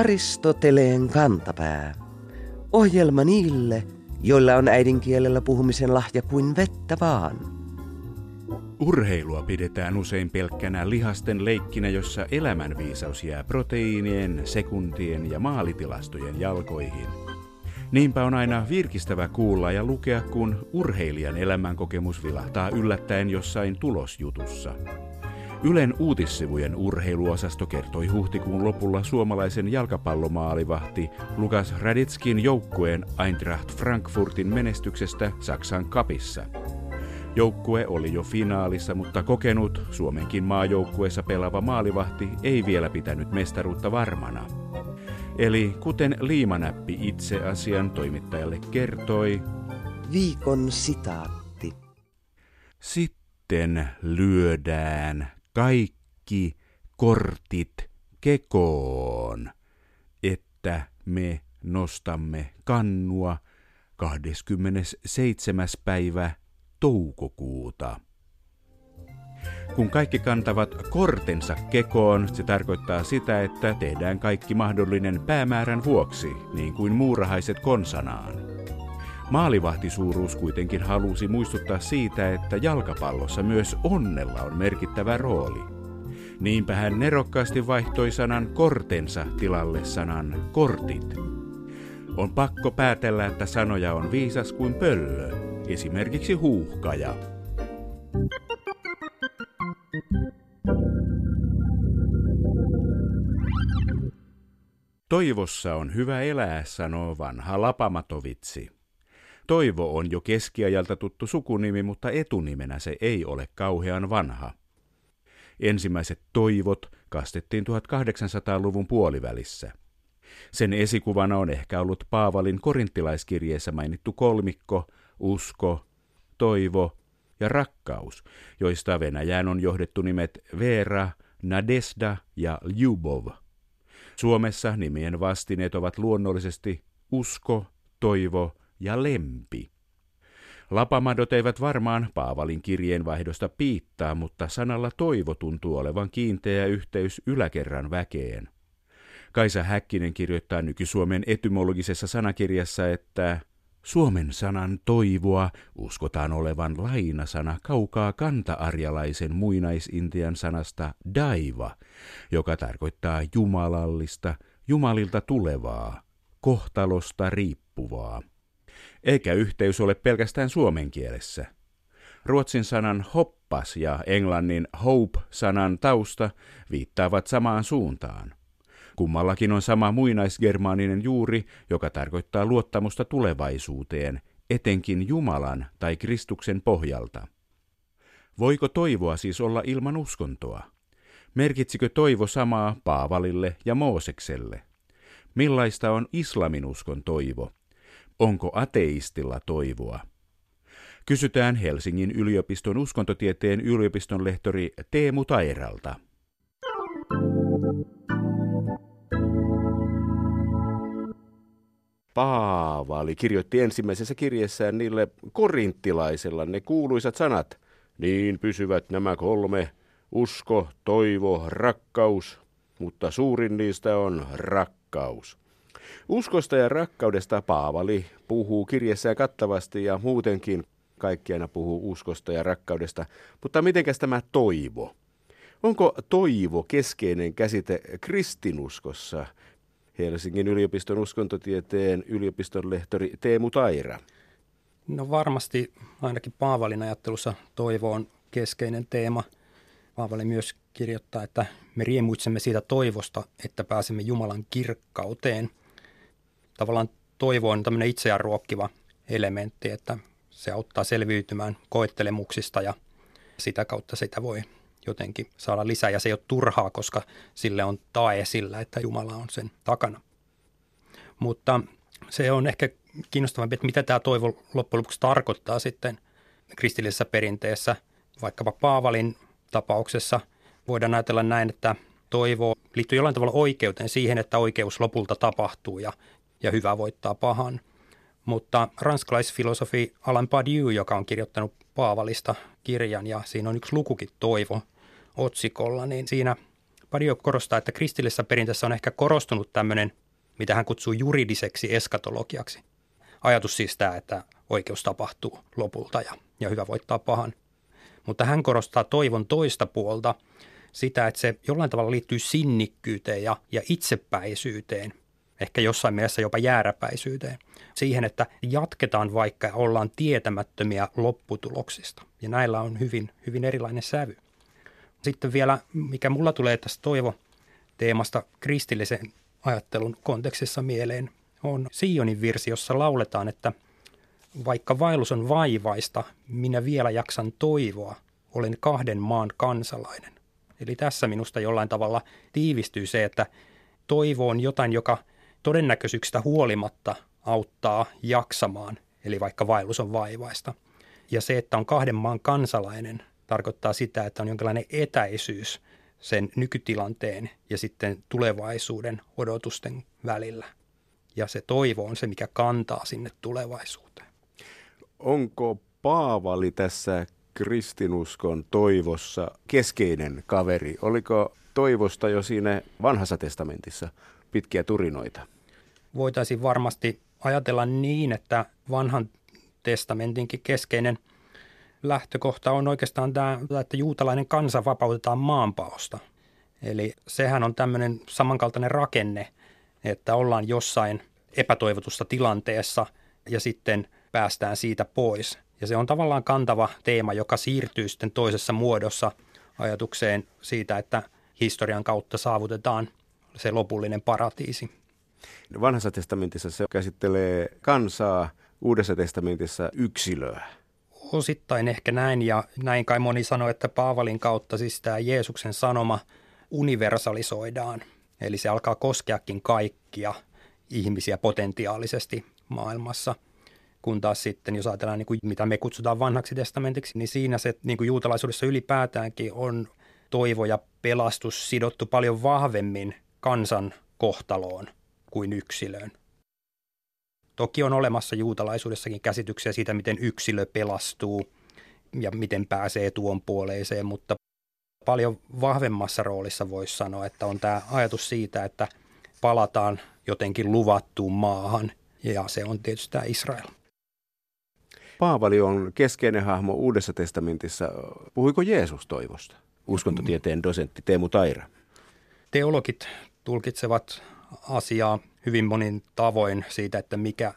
Aristoteleen kantapää. Ohjelma niille, joilla on äidinkielellä puhumisen lahja kuin vettä vaan. Urheilua pidetään usein pelkkänä lihasten leikkinä, jossa elämänviisaus jää proteiinien, sekuntien ja maalitilastojen jalkoihin. Niinpä on aina virkistävä kuulla ja lukea, kun urheilijan elämänkokemus vilahtaa yllättäen jossain tulosjutussa. Ylen uutissivujen urheiluosasto kertoi huhtikuun lopulla suomalaisen jalkapallomaalivahti Lukas Hradeckyn joukkueen Eintracht Frankfurtin menestyksestä Saksan cupissa. Joukkue oli jo finaalissa, mutta kokenut Suomenkin maajoukkueessa pelaava maalivahti ei vielä pitänyt mestaruutta varmana. Eli kuten liimanäppi itse asian toimittajalle kertoi, viikon sitaatti. Sitten lyödään kaikki kortit kekoon, että me nostamme kannua 27. päivä toukokuuta. Kun kaikki kantavat kortensa kekoon, se tarkoittaa sitä, että tehdään kaikki mahdollinen päämäärän vuoksi, niin kuin muurahaiset konsanaan. Maalivahtisuuruus kuitenkin halusi muistuttaa siitä, että jalkapallossa myös onnella on merkittävä rooli. Niinpä hän nerokkaasti vaihtoi sanan kortensa tilalle sanan kortit. On pakko päätellä, että sanoja on viisas kuin pöllö, esimerkiksi huuhkaja. Toivossa on hyvä elää, sanoo vanha Lapamatovitsi. Toivo on jo keskiajalta tuttu sukunimi, mutta etunimenä se ei ole kauhean vanha. Ensimmäiset toivot kastettiin 1800-luvun puolivälissä. Sen esikuvana on ehkä ollut Paavalin korinttilaiskirjeessä mainittu kolmikko, usko, toivo ja rakkaus, joista Venäjään on johdettu nimet Vera, Nadezhda ja Ljubov. Suomessa nimien vastineet ovat luonnollisesti usko, toivo ja lempi. Lapamadot eivät varmaan Paavalin kirjeenvaihdosta piittaa, mutta sanalla toivo tuntuu olevan kiinteä yhteys yläkerran väkeen. Kaisa Häkkinen kirjoittaa nyky-Suomen etymologisessa sanakirjassa, että suomen sanan toivoa uskotaan olevan lainasana kaukaa kanta-arjalaisen muinaisintian sanasta daiva, joka tarkoittaa jumalallista, jumalilta tulevaa, kohtalosta riippuvaa. Eikä yhteys ole pelkästään suomen kielessä. Ruotsin sanan hoppas ja englannin hope-sanan tausta viittaavat samaan suuntaan. Kummallakin on sama muinaisgermaaninen juuri, joka tarkoittaa luottamusta tulevaisuuteen, etenkin Jumalan tai Kristuksen pohjalta. Voiko toivoa siis olla ilman uskontoa? Merkitsikö toivo samaa Paavalille ja Moosekselle? Millaista on islamin uskon toivo? Onko ateistilla toivoa? Kysytään Helsingin yliopiston uskontotieteen yliopiston lehtori Teemu Tairalta. Paavali kirjoitti ensimmäisessä kirjeessään niille korinttilaisilla ne kuuluisat sanat. Niin pysyvät nämä kolme, usko, toivo, rakkaus, mutta suurin niistä on rakkaus. Uskosta ja rakkaudesta Paavali puhuu kirjeessään kattavasti ja muutenkin kaikki aina puhuu uskosta ja rakkaudesta. Mutta mitenkäs tämä toivo? Onko toivo keskeinen käsite kristinuskossa? Helsingin yliopiston uskontotieteen yliopiston lehtori Teemu Taira. No varmasti ainakin Paavalin ajattelussa toivo on keskeinen teema. Paavali myös kirjoittaa, että me riemuitsemme siitä toivosta, että pääsemme Jumalan kirkkauteen. Tavallaan toivo on tämmöinen itseään ruokkiva elementti, että se auttaa selviytymään koettelemuksista ja sitä kautta sitä voi jotenkin saada lisää. Ja se ei ole turhaa, koska sille on tae sillä, että Jumala on sen takana. Mutta se on ehkä kiinnostavampi, että mitä tämä toivo loppujen lopuksi tarkoittaa sitten kristillisessä perinteessä. Vaikkapa Paavalin tapauksessa voidaan ajatella näin, että toivo liittyy jollain tavalla oikeuteen siihen, että oikeus lopulta tapahtuu ja hyvä voittaa pahan. Mutta ranskalaisfilosofi Alain Badiou, joka on kirjoittanut Paavalista kirjan ja siinä on yksi lukukin toivo otsikolla, niin siinä Badiou korostaa, että kristillisessä perinteessä on ehkä korostunut tämmöinen, mitä hän kutsuu juridiseksi eskatologiaksi. Ajatus siis tämä, että oikeus tapahtuu lopulta ja hyvä voittaa pahan. Mutta hän korostaa toivon toista puolta, sitä, että se jollain tavalla liittyy sinnikkyyteen ja itsepäisyyteen, ehkä jossain mielessä jopa jääräpäisyyteen. Siihen, että jatketaan vaikka ja ollaan tietämättömiä lopputuloksista. Ja näillä on hyvin, hyvin erilainen sävy. Sitten vielä, mikä mulla tulee tästä toivoteemasta kristillisen ajattelun kontekstissa mieleen, on Sionin virsi, jossa lauletaan, että vaikka vaellus on vaivaista, minä vielä jaksan toivoa, olen kahden maan kansalainen. Eli tässä minusta jollain tavalla tiivistyy se, että toivo on jotain, joka todennäköisyyksistä huolimatta auttaa jaksamaan, eli vaikka vaellus on vaivaista. Ja se, että on kahden maan kansalainen, tarkoittaa sitä, että on jonkinlainen etäisyys sen nykytilanteen ja sitten tulevaisuuden odotusten välillä. Ja se toivo on se, mikä kantaa sinne tulevaisuuteen. Onko Paavali tässä kristinuskon toivossa keskeinen kaveri? Oliko toivosta jo siinä Vanhassa testamentissa pitkiä turinoita? Voitaisiin varmasti ajatella niin, että Vanhan testamentinkin keskeinen lähtökohta on oikeastaan tämä, että juutalainen kansa vapautetaan maanpaosta. Eli sehän on tämmöinen samankaltainen rakenne, että ollaan jossain epätoivotussa tilanteessa ja sitten päästään siitä pois. Ja se on tavallaan kantava teema, joka siirtyy sitten toisessa muodossa ajatukseen siitä, että historian kautta saavutetaan se lopullinen paratiisi. Vanhassa testamentissa se käsittelee kansaa, Uudessa testamentissa yksilöä. Osittain ehkä näin, ja näin kai moni sanoi, että Paavalin kautta siis tämä Jeesuksen sanoma universalisoidaan. Eli se alkaa koskeakin kaikkia ihmisiä potentiaalisesti maailmassa. Kun taas sitten, jos ajatellaan, niin kuin, mitä me kutsutaan Vanhaksi testamentiksi, niin siinä se niin kuin juutalaisuudessa ylipäätäänkin on toivo ja pelastus sidottu paljon vahvemmin kansan kohtaloon kuin yksilöön. Toki on olemassa juutalaisuudessakin käsityksiä siitä, miten yksilö pelastuu ja miten pääsee tuon puoleiseen, mutta paljon vahvemmassa roolissa voisi sanoa, että on tämä ajatus siitä, että palataan jotenkin luvattuun maahan, ja se on tietysti tämä Israel. Paavali on keskeinen hahmo Uudessa testamentissa. Puhuiko Jeesus toivosta? Uskontotieteen dosentti Teemu Taira. Teologit tulkitsevat asiaa hyvin monin tavoin siitä, että mikä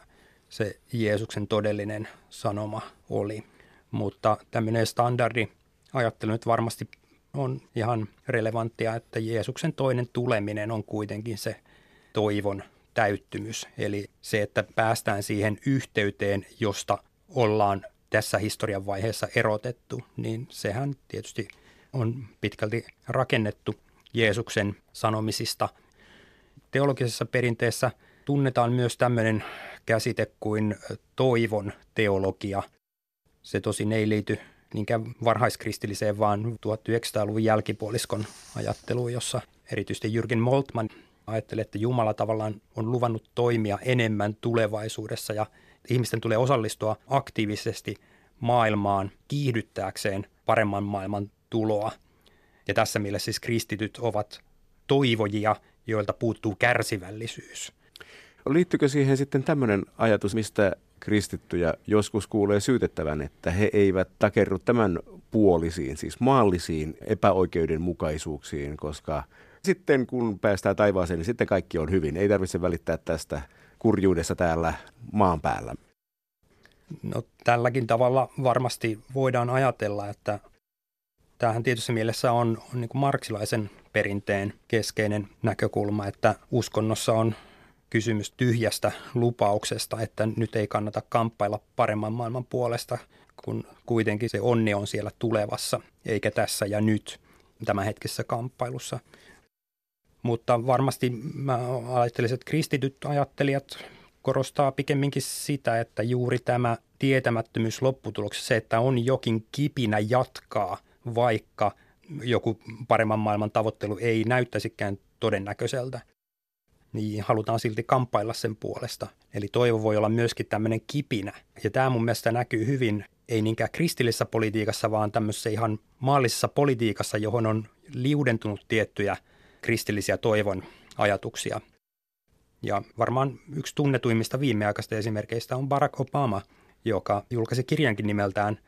se Jeesuksen todellinen sanoma oli. Mutta tämmöinen standardi ajattelu nyt varmasti on ihan relevanttia, että Jeesuksen toinen tuleminen on kuitenkin se toivon täyttymys. Eli se, että päästään siihen yhteyteen, josta ollaan tässä historian vaiheessa erotettu, niin sehän tietysti on pitkälti rakennettu Jeesuksen sanomisista. Teologisessa perinteessä tunnetaan myös tämmöinen käsite kuin toivon teologia. Se tosin ei liity niinkään varhaiskristilliseen, vaan 1900-luvun jälkipuoliskon ajatteluun, jossa erityisesti Jürgen Moltmann ajattelee, että Jumala tavallaan on luvannut toimia enemmän tulevaisuudessa ja ihmisten tulee osallistua aktiivisesti maailmaan kiihdyttääkseen paremman maailman tuloa. Ja tässä mielessä siis kristityt ovat toivojia, joilta puuttuu kärsivällisyys. Liittyykö siihen sitten tämmöinen ajatus, mistä kristittyjä joskus kuulee syytettävän, että he eivät takerru tämän puolisiin, siis maallisiin epäoikeudenmukaisuuksiin, koska sitten kun päästään taivaaseen, niin sitten kaikki on hyvin. Ei tarvitse välittää tästä kurjuudessa täällä maan päällä. No tälläkin tavalla varmasti voidaan ajatella, että tämähän tietyssä mielessä on niin kuin marksilaisen perinteen keskeinen näkökulma, että uskonnossa on kysymys tyhjästä lupauksesta, että nyt ei kannata kamppailla paremman maailman puolesta, kun kuitenkin se onni on siellä tulevassa, eikä tässä ja nyt tämänhetkisessä kamppailussa. Mutta varmasti mä ajattelisin, että kristityt ajattelijat korostaa pikemminkin sitä, että juuri tämä tietämättömyys lopputuloksessa, se, että on jokin kipinä jatkaa, vaikka joku paremman maailman tavoittelu ei näyttäisikään todennäköiseltä, niin halutaan silti kamppailla sen puolesta. Eli toivo voi olla myöskin tämmöinen kipinä. Ja tämä mun mielestä näkyy hyvin, ei niinkään kristillisessä politiikassa, vaan tämmöisessä ihan maallisessa politiikassa, johon on liudentunut tiettyjä kristillisiä toivon ajatuksia. Ja varmaan yksi tunnetuimmista viimeaikaisista esimerkkeistä on Barack Obama, joka julkaisi kirjankin nimeltään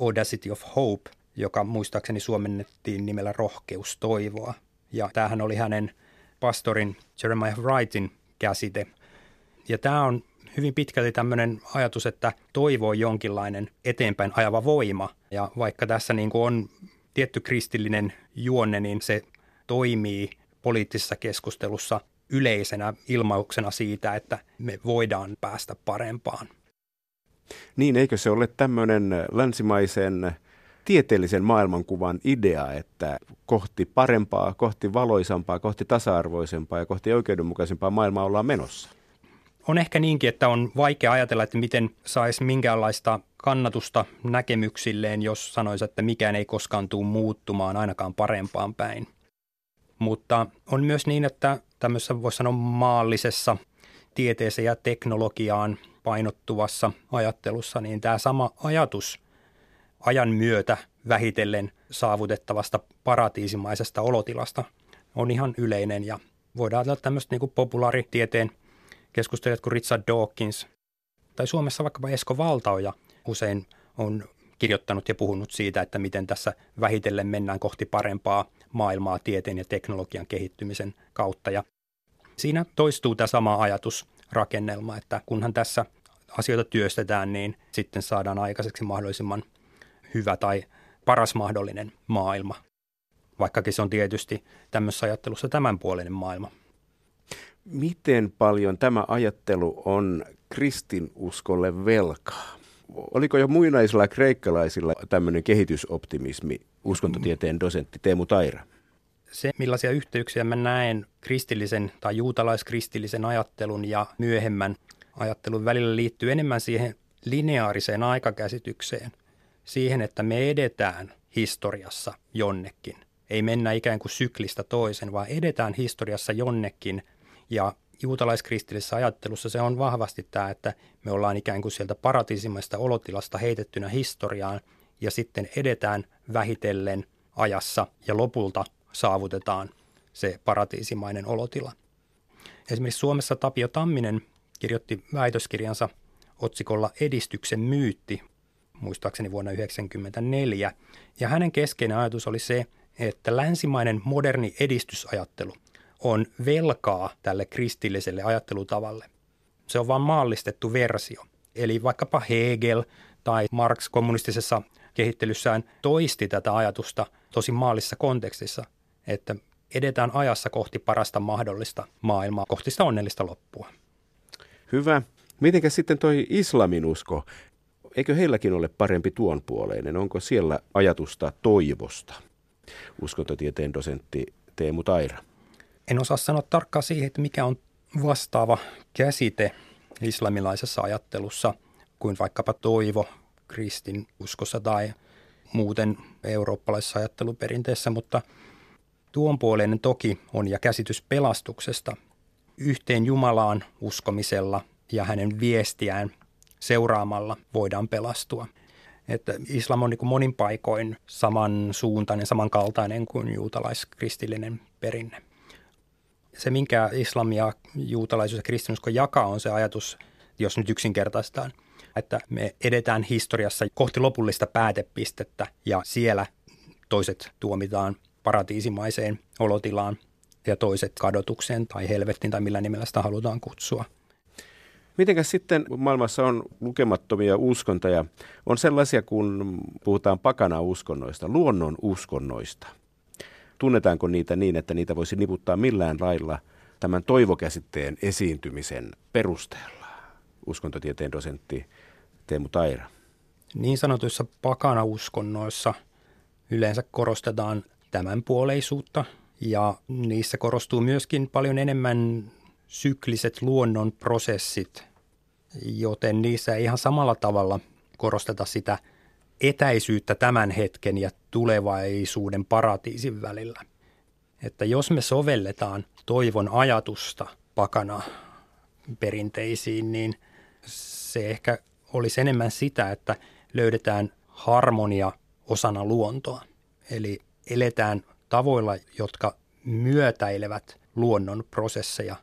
Audacity of Hope, joka muistaakseni suomennettiin nimellä Rohkeus toivoa. Ja tämähän oli hänen pastorin Jeremiah Wrightin käsite. Ja tämä on hyvin pitkälti tämmöinen ajatus, että toivo on jonkinlainen eteenpäin ajava voima. Ja vaikka tässä niin kuin on tietty kristillinen juonne, niin se toimii poliittisessa keskustelussa yleisenä ilmauksena siitä, että me voidaan päästä parempaan. Niin, eikö se ole tämmöinen länsimaisen tieteellisen maailmankuvan idea, että kohti parempaa, kohti valoisampaa, kohti tasa-arvoisempaa ja kohti oikeudenmukaisempaa maailmaa ollaan menossa? On ehkä niinkin, että on vaikea ajatella, että miten saisi minkäänlaista kannatusta näkemyksilleen, jos sanoisi, että mikään ei koskaan tule muuttumaan ainakaan parempaan päin. Mutta on myös niin, että tämmöisessä voisi sanoa maallisessa tieteeseen ja teknologiaan painottuvassa ajattelussa, niin tämä sama ajatus ajan myötä vähitellen saavutettavasta paratiisimaisesta olotilasta on ihan yleinen. Ja voidaan ajatella tämmöistä niin kuin populaaritieteen keskustelijat kuin Richard Dawkins tai Suomessa vaikkapa Esko Valtaoja usein on kirjoittanut ja puhunut siitä, että miten tässä vähitellen mennään kohti parempaa maailmaa tieteen ja teknologian kehittymisen kautta. Ja siinä toistuu tämä sama ajatusrakennelma, että kunhan tässä asioita työstetään, niin sitten saadaan aikaiseksi mahdollisimman hyvä tai paras mahdollinen maailma, vaikkakin se on tietysti tämmöisessä ajattelussa tämänpuolinen maailma. Miten paljon tämä ajattelu on kristinuskolle velkaa? Oliko jo muinaisilla kreikkalaisilla tämmöinen kehitysoptimismi, uskontotieteen dosentti Teemu Taira? Se, millaisia yhteyksiä mä näen kristillisen tai juutalaiskristillisen ajattelun ja myöhemmän ajattelun välillä, liittyy enemmän siihen lineaariseen aikakäsitykseen. Siihen, että me edetään historiassa jonnekin. Ei mennä ikään kuin syklistä toisen, vaan edetään historiassa jonnekin. Ja juutalaiskristillisessä ajattelussa se on vahvasti tämä, että me ollaan ikään kuin sieltä paratiisimaista olotilasta heitettynä historiaan ja sitten edetään vähitellen ajassa ja lopulta saavutetaan se paratiisimainen olotila. Esimerkiksi Suomessa Tapio Tamminen kirjoitti väitöskirjansa otsikolla Edistyksen myytti, muistaakseni vuonna 1994, ja hänen keskeinen ajatus oli se, että länsimainen moderni edistysajattelu on velkaa tälle kristilliselle ajattelutavalle. Se on vain maallistettu versio. Eli vaikkapa Hegel tai Marx kommunistisessa kehittelyssään toisti tätä ajatusta tosi maallisessa kontekstissa, että edetään ajassa kohti parasta mahdollista maailmaa, kohti sitä onnellista loppua. Hyvä. Mitenkäs sitten toi islamin usko? Eikö heilläkin ole parempi tuonpuoleinen? Onko siellä ajatusta toivosta? Uskontotieteen dosentti Teemu Taira. En osaa sanoa tarkkaan siihen, että mikä on vastaava käsite islamilaisessa ajattelussa kuin vaikkapa toivo kristinuskossa tai muuten eurooppalaisessa ajatteluperinteessä, mutta tuonpuoleinen toki on ja käsitys pelastuksesta yhteen Jumalaan uskomisella ja hänen viestiään seuraamalla voidaan pelastua. Että islam on niin kuin monin paikoin samansuuntainen, samankaltainen kuin juutalaiskristillinen perinne. Se, minkä islamia, juutalaisuus ja kristinusko jakaa, on se ajatus, jos nyt yksinkertaistaan, että me edetään historiassa kohti lopullista päätepistettä ja siellä toiset tuomitaan paratiisimaiseen olotilaan ja toiset kadotukseen tai helvettiin tai millä nimellä sitä halutaan kutsua. Mitenkäs sitten maailmassa on lukemattomia uskontoja? On sellaisia, kun puhutaan pakana-uskonnoista, luonnon uskonnoista. Tunnetaanko niitä niin, että niitä voisi niputtaa millään lailla tämän toivokäsitteen esiintymisen perusteella? Uskontotieteen dosentti Teemu Taira. Niin sanotuissa pakana-uskonnoissa yleensä korostetaan tämänpuoleisuutta ja niissä korostuu myöskin paljon enemmän sykliset luonnon prosessit, joten niissä ei ihan samalla tavalla korosteta sitä etäisyyttä tämän hetken ja tulevaisuuden paratiisin välillä. Että jos me sovelletaan toivon ajatusta pakana perinteisiin, niin se ehkä olisi enemmän sitä, että löydetään harmonia osana luontoa. Eli eletään tavoilla, jotka myötäilevät luonnon prosesseja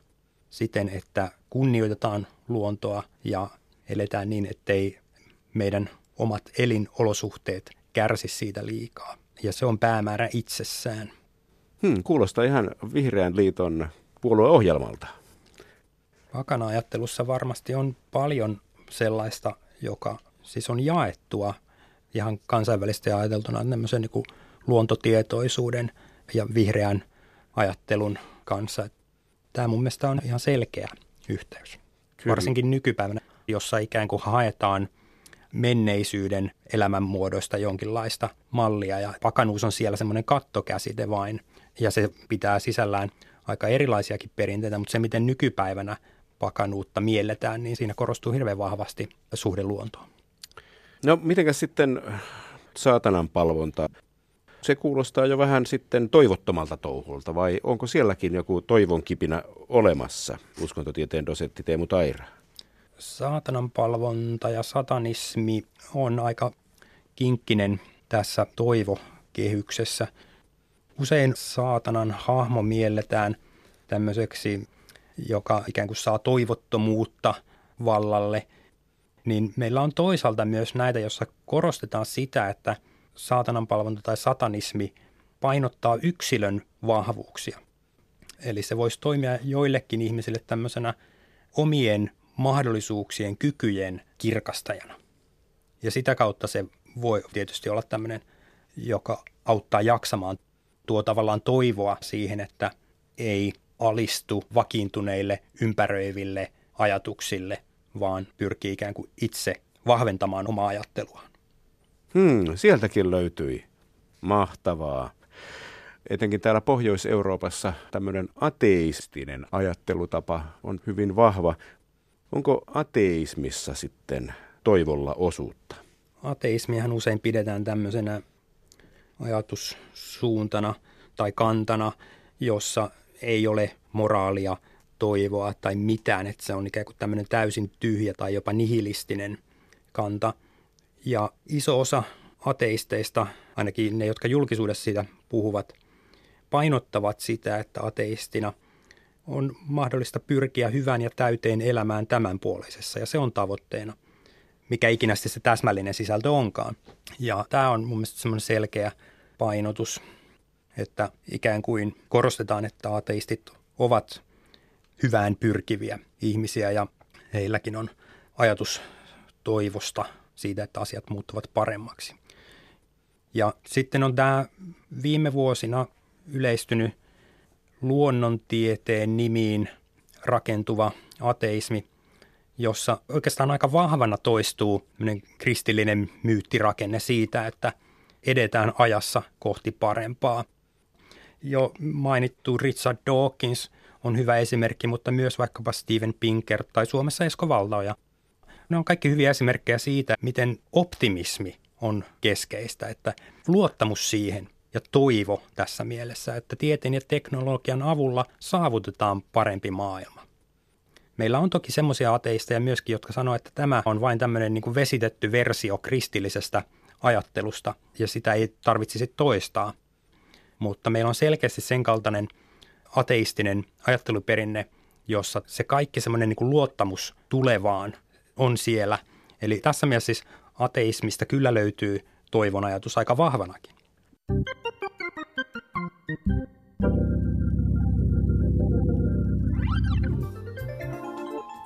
siten, että kunnioitetaan luontoa ja eletään niin, ettei meidän omat elinolosuhteet kärsi siitä liikaa. Ja se on päämäärä itsessään. Kuulostaa ihan Vihreän liiton puolueohjelmalta. Vakana-ajattelussa varmasti on paljon sellaista, joka siis on jaettua ihan kansainvälisesti ajateltuna tämmöisen niin kuin luontotietoisuuden ja vihreän ajattelun kanssa. Tämä mun mielestä on ihan selkeä yhteys, kyllä. Varsinkin nykypäivänä, jossa ikään kuin haetaan menneisyyden elämänmuodoista jonkinlaista mallia ja pakanuus on siellä semmoinen kattokäsite vain ja se pitää sisällään aika erilaisiakin perinteitä, mutta se miten nykypäivänä pakanuutta mielletään, niin siinä korostuu hirveän vahvasti suhde luontoon. No mitenkäs sitten saatanan palvonta? Se kuulostaa jo vähän sitten toivottomalta touhulta, vai onko sielläkin joku toivon kipinä olemassa, uskontotieteen dosentti Teemu Taira? Saatanan palvonta ja satanismi on aika kinkkinen tässä toivokehyksessä. Usein saatanan hahmo mielletään tämmöiseksi, joka ikään kuin saa toivottomuutta vallalle, niin meillä on toisaalta myös näitä, jossa korostetaan sitä, että saatananpalvonta tai satanismi painottaa yksilön vahvuuksia. Eli se voisi toimia joillekin ihmisille tämmöisenä omien mahdollisuuksien, kykyjen kirkastajana. Ja sitä kautta se voi tietysti olla tämmöinen, joka auttaa jaksamaan, tuo tavallaan toivoa siihen, että ei alistu vakiintuneille, ympäröiville ajatuksille, vaan pyrkii ikään kuin itse vahventamaan omaa ajatteluaan. Sieltäkin löytyi. Mahtavaa. Etenkin täällä Pohjois-Euroopassa tämmöinen ateistinen ajattelutapa on hyvin vahva. Onko ateismissa sitten toivolla osuutta? Ateismihan usein pidetään tämmöisenä ajatussuuntana tai kantana, jossa ei ole moraalia, toivoa tai mitään, että se on ikään kuin tämmöinen täysin tyhjä tai jopa nihilistinen kanta. Ja iso osa ateisteista, ainakin ne, jotka julkisuudessa siitä puhuvat, painottavat sitä, että ateistina on mahdollista pyrkiä hyvään ja täyteen elämään tämänpuoleisessa, ja se on tavoitteena, mikä ikinä se täsmällinen sisältö onkaan. Ja tämä on mun mielestä semmoinen selkeä painotus, että ikään kuin korostetaan, että ateistit ovat hyvään pyrkiviä ihmisiä ja heilläkin on ajatus toivosta siitä, että asiat muuttuvat paremmaksi. Ja sitten on tämä viime vuosina yleistynyt luonnontieteen nimiin rakentuva ateismi, jossa oikeastaan aika vahvana toistuu kristillinen myyttirakenne siitä, että edetään ajassa kohti parempaa. Jo mainittu Richard Dawkins on hyvä esimerkki, mutta myös vaikkapa Steven Pinker tai Suomessa Esko Valtaoja. Ne on kaikki hyviä esimerkkejä siitä, miten optimismi on keskeistä, että luottamus siihen ja toivo tässä mielessä, että tieteen ja teknologian avulla saavutetaan parempi maailma. Meillä on toki semmoisia ateisteja myöskin, jotka sanoo, että tämä on vain tämmöinen niin kuin vesitetty versio kristillisestä ajattelusta ja sitä ei tarvitsisi toistaa, mutta meillä on selkeästi sen kaltainen ateistinen ajatteluperinne, jossa se kaikki semmoinen niin kuin luottamus tulevaan on siellä. Eli tässä mielessä siis ateismista kyllä löytyy toivon ajatus aika vahvanakin.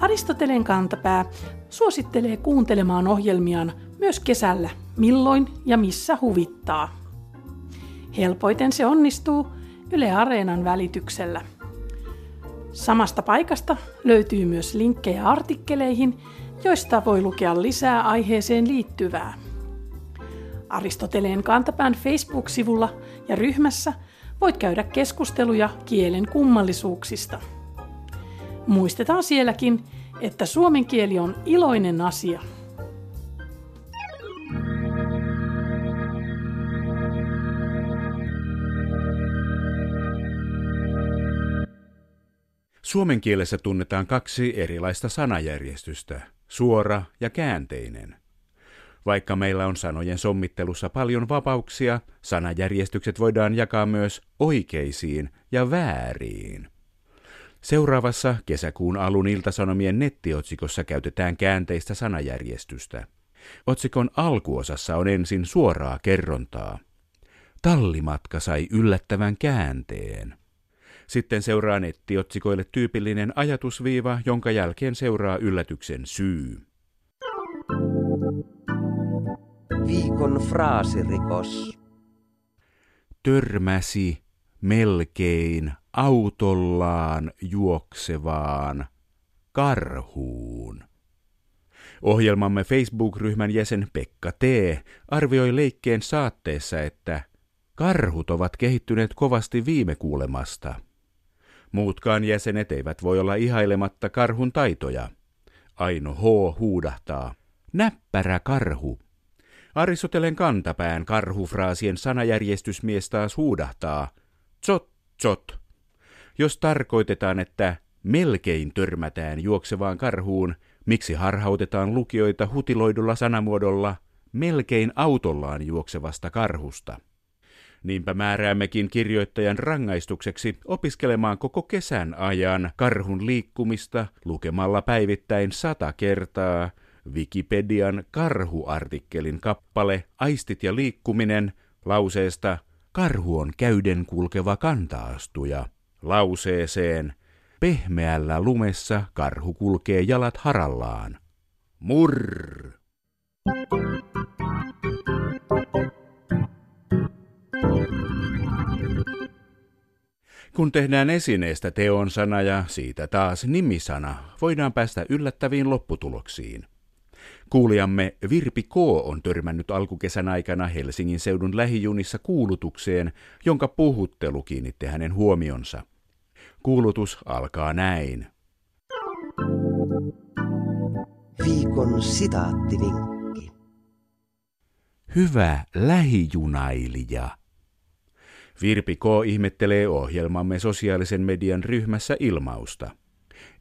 Aristoteleen kantapää suosittelee kuuntelemaan ohjelmiaan myös kesällä, milloin ja missä huvittaa. Helpoiten se onnistuu Yle Areenan välityksellä. Samasta paikasta löytyy myös linkkejä artikkeleihin, joista voi lukea lisää aiheeseen liittyvää. Aristoteleen kantapään Facebook-sivulla ja ryhmässä voit käydä keskusteluja kielen kummallisuuksista. Muistetaan sielläkin, että suomen kieli on iloinen asia. Suomen kielessä tunnetaan kaksi erilaista sanajärjestystä, suora ja käänteinen. Vaikka meillä on sanojen sommittelussa paljon vapauksia, sanajärjestykset voidaan jakaa myös oikeisiin ja vääriin. Seuraavassa kesäkuun alun Ilta-Sanomien nettiotsikossa käytetään käänteistä sanajärjestystä. Otsikon alkuosassa on ensin suoraa kerrontaa. Tallimatka sai yllättävän käänteen. Sitten seuraa nettiotsikoille tyypillinen ajatusviiva, jonka jälkeen seuraa yllätyksen syy. Viikon fraasirikos. Törmäsi melkein autollaan juoksevaan karhuun. Ohjelmamme Facebook-ryhmän jäsen Pekka T. arvioi leikkeen saatteessa, että karhut ovat kehittyneet kovasti viime kuulemasta. Muutkaan jäsenet eivät voi olla ihailematta karhun taitoja. Aino H. huudahtaa. Näppärä karhu. Aristotelen kantapään karhufraasien sanajärjestysmies taas huudahtaa. Tsot, tsot. Jos tarkoitetaan, että melkein törmätään juoksevaan karhuun, miksi harhautetaan lukijoita hutiloidulla sanamuodolla melkein autollaan juoksevasta karhusta? Niinpä määräämmekin kirjoittajan rangaistukseksi opiskelemaan koko kesän ajan karhun liikkumista lukemalla päivittäin 100 kertaa Wikipedian karhuartikkelin kappale Aistit ja liikkuminen lauseesta Karhu on käyden kulkeva kanta-astuja lauseeseen Pehmeällä lumessa karhu kulkee jalat harallaan. Murr! Kun tehdään esineestä teonsana ja siitä taas nimisana, voidaan päästä yllättäviin lopputuloksiin. Kuulijamme Virpi K. on törmännyt alkukesän aikana Helsingin seudun lähijunissa kuulutukseen, jonka puhuttelu kiinnitti hänen huomionsa. Kuulutus alkaa näin. Viikon sitaattivinkki. Hyvä lähijunailija. Virpi K. ihmettelee ohjelmamme sosiaalisen median ryhmässä ilmausta.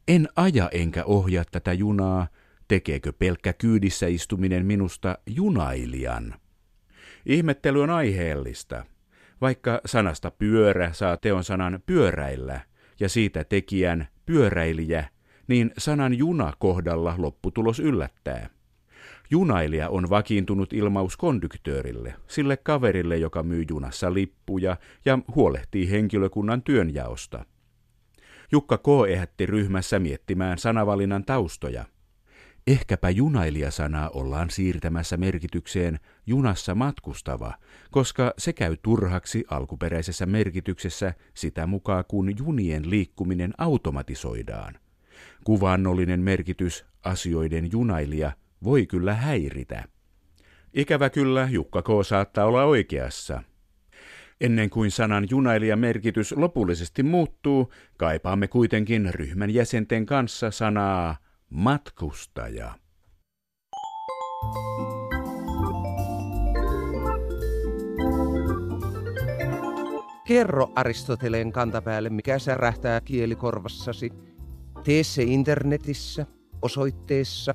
En aja enkä ohjaa tätä junaa. Tekeekö pelkkä kyydissä istuminen minusta junailijan? Ihmettely on aiheellista. Vaikka sanasta pyörä saa teon sanan pyöräillä ja siitä tekijän pyöräilijä, niin sanan juna kohdalla lopputulos yllättää. Junailija on vakiintunut ilmaus konduktöörille, sille kaverille, joka myy junassa lippuja ja huolehtii henkilökunnan työnjaosta. Jukka K. ehätti ryhmässä miettimään sanavalinnan taustoja. Ehkäpä junailijasanaa ollaan siirtämässä merkitykseen junassa matkustava, koska se käy turhaksi alkuperäisessä merkityksessä sitä mukaan, kun junien liikkuminen automatisoidaan. Kuvaannollinen merkitys asioiden junailija voi kyllä häiritä. Ikävä kyllä Jukka K. saattaa olla oikeassa. Ennen kuin sanan junailija merkitys lopullisesti muuttuu, kaipaamme kuitenkin ryhmän jäsenten kanssa sanaa matkustaja. Kerro Aristoteleen kantapäälle, mikä särähtää kielikorvassasi. Tee se internetissä osoitteessa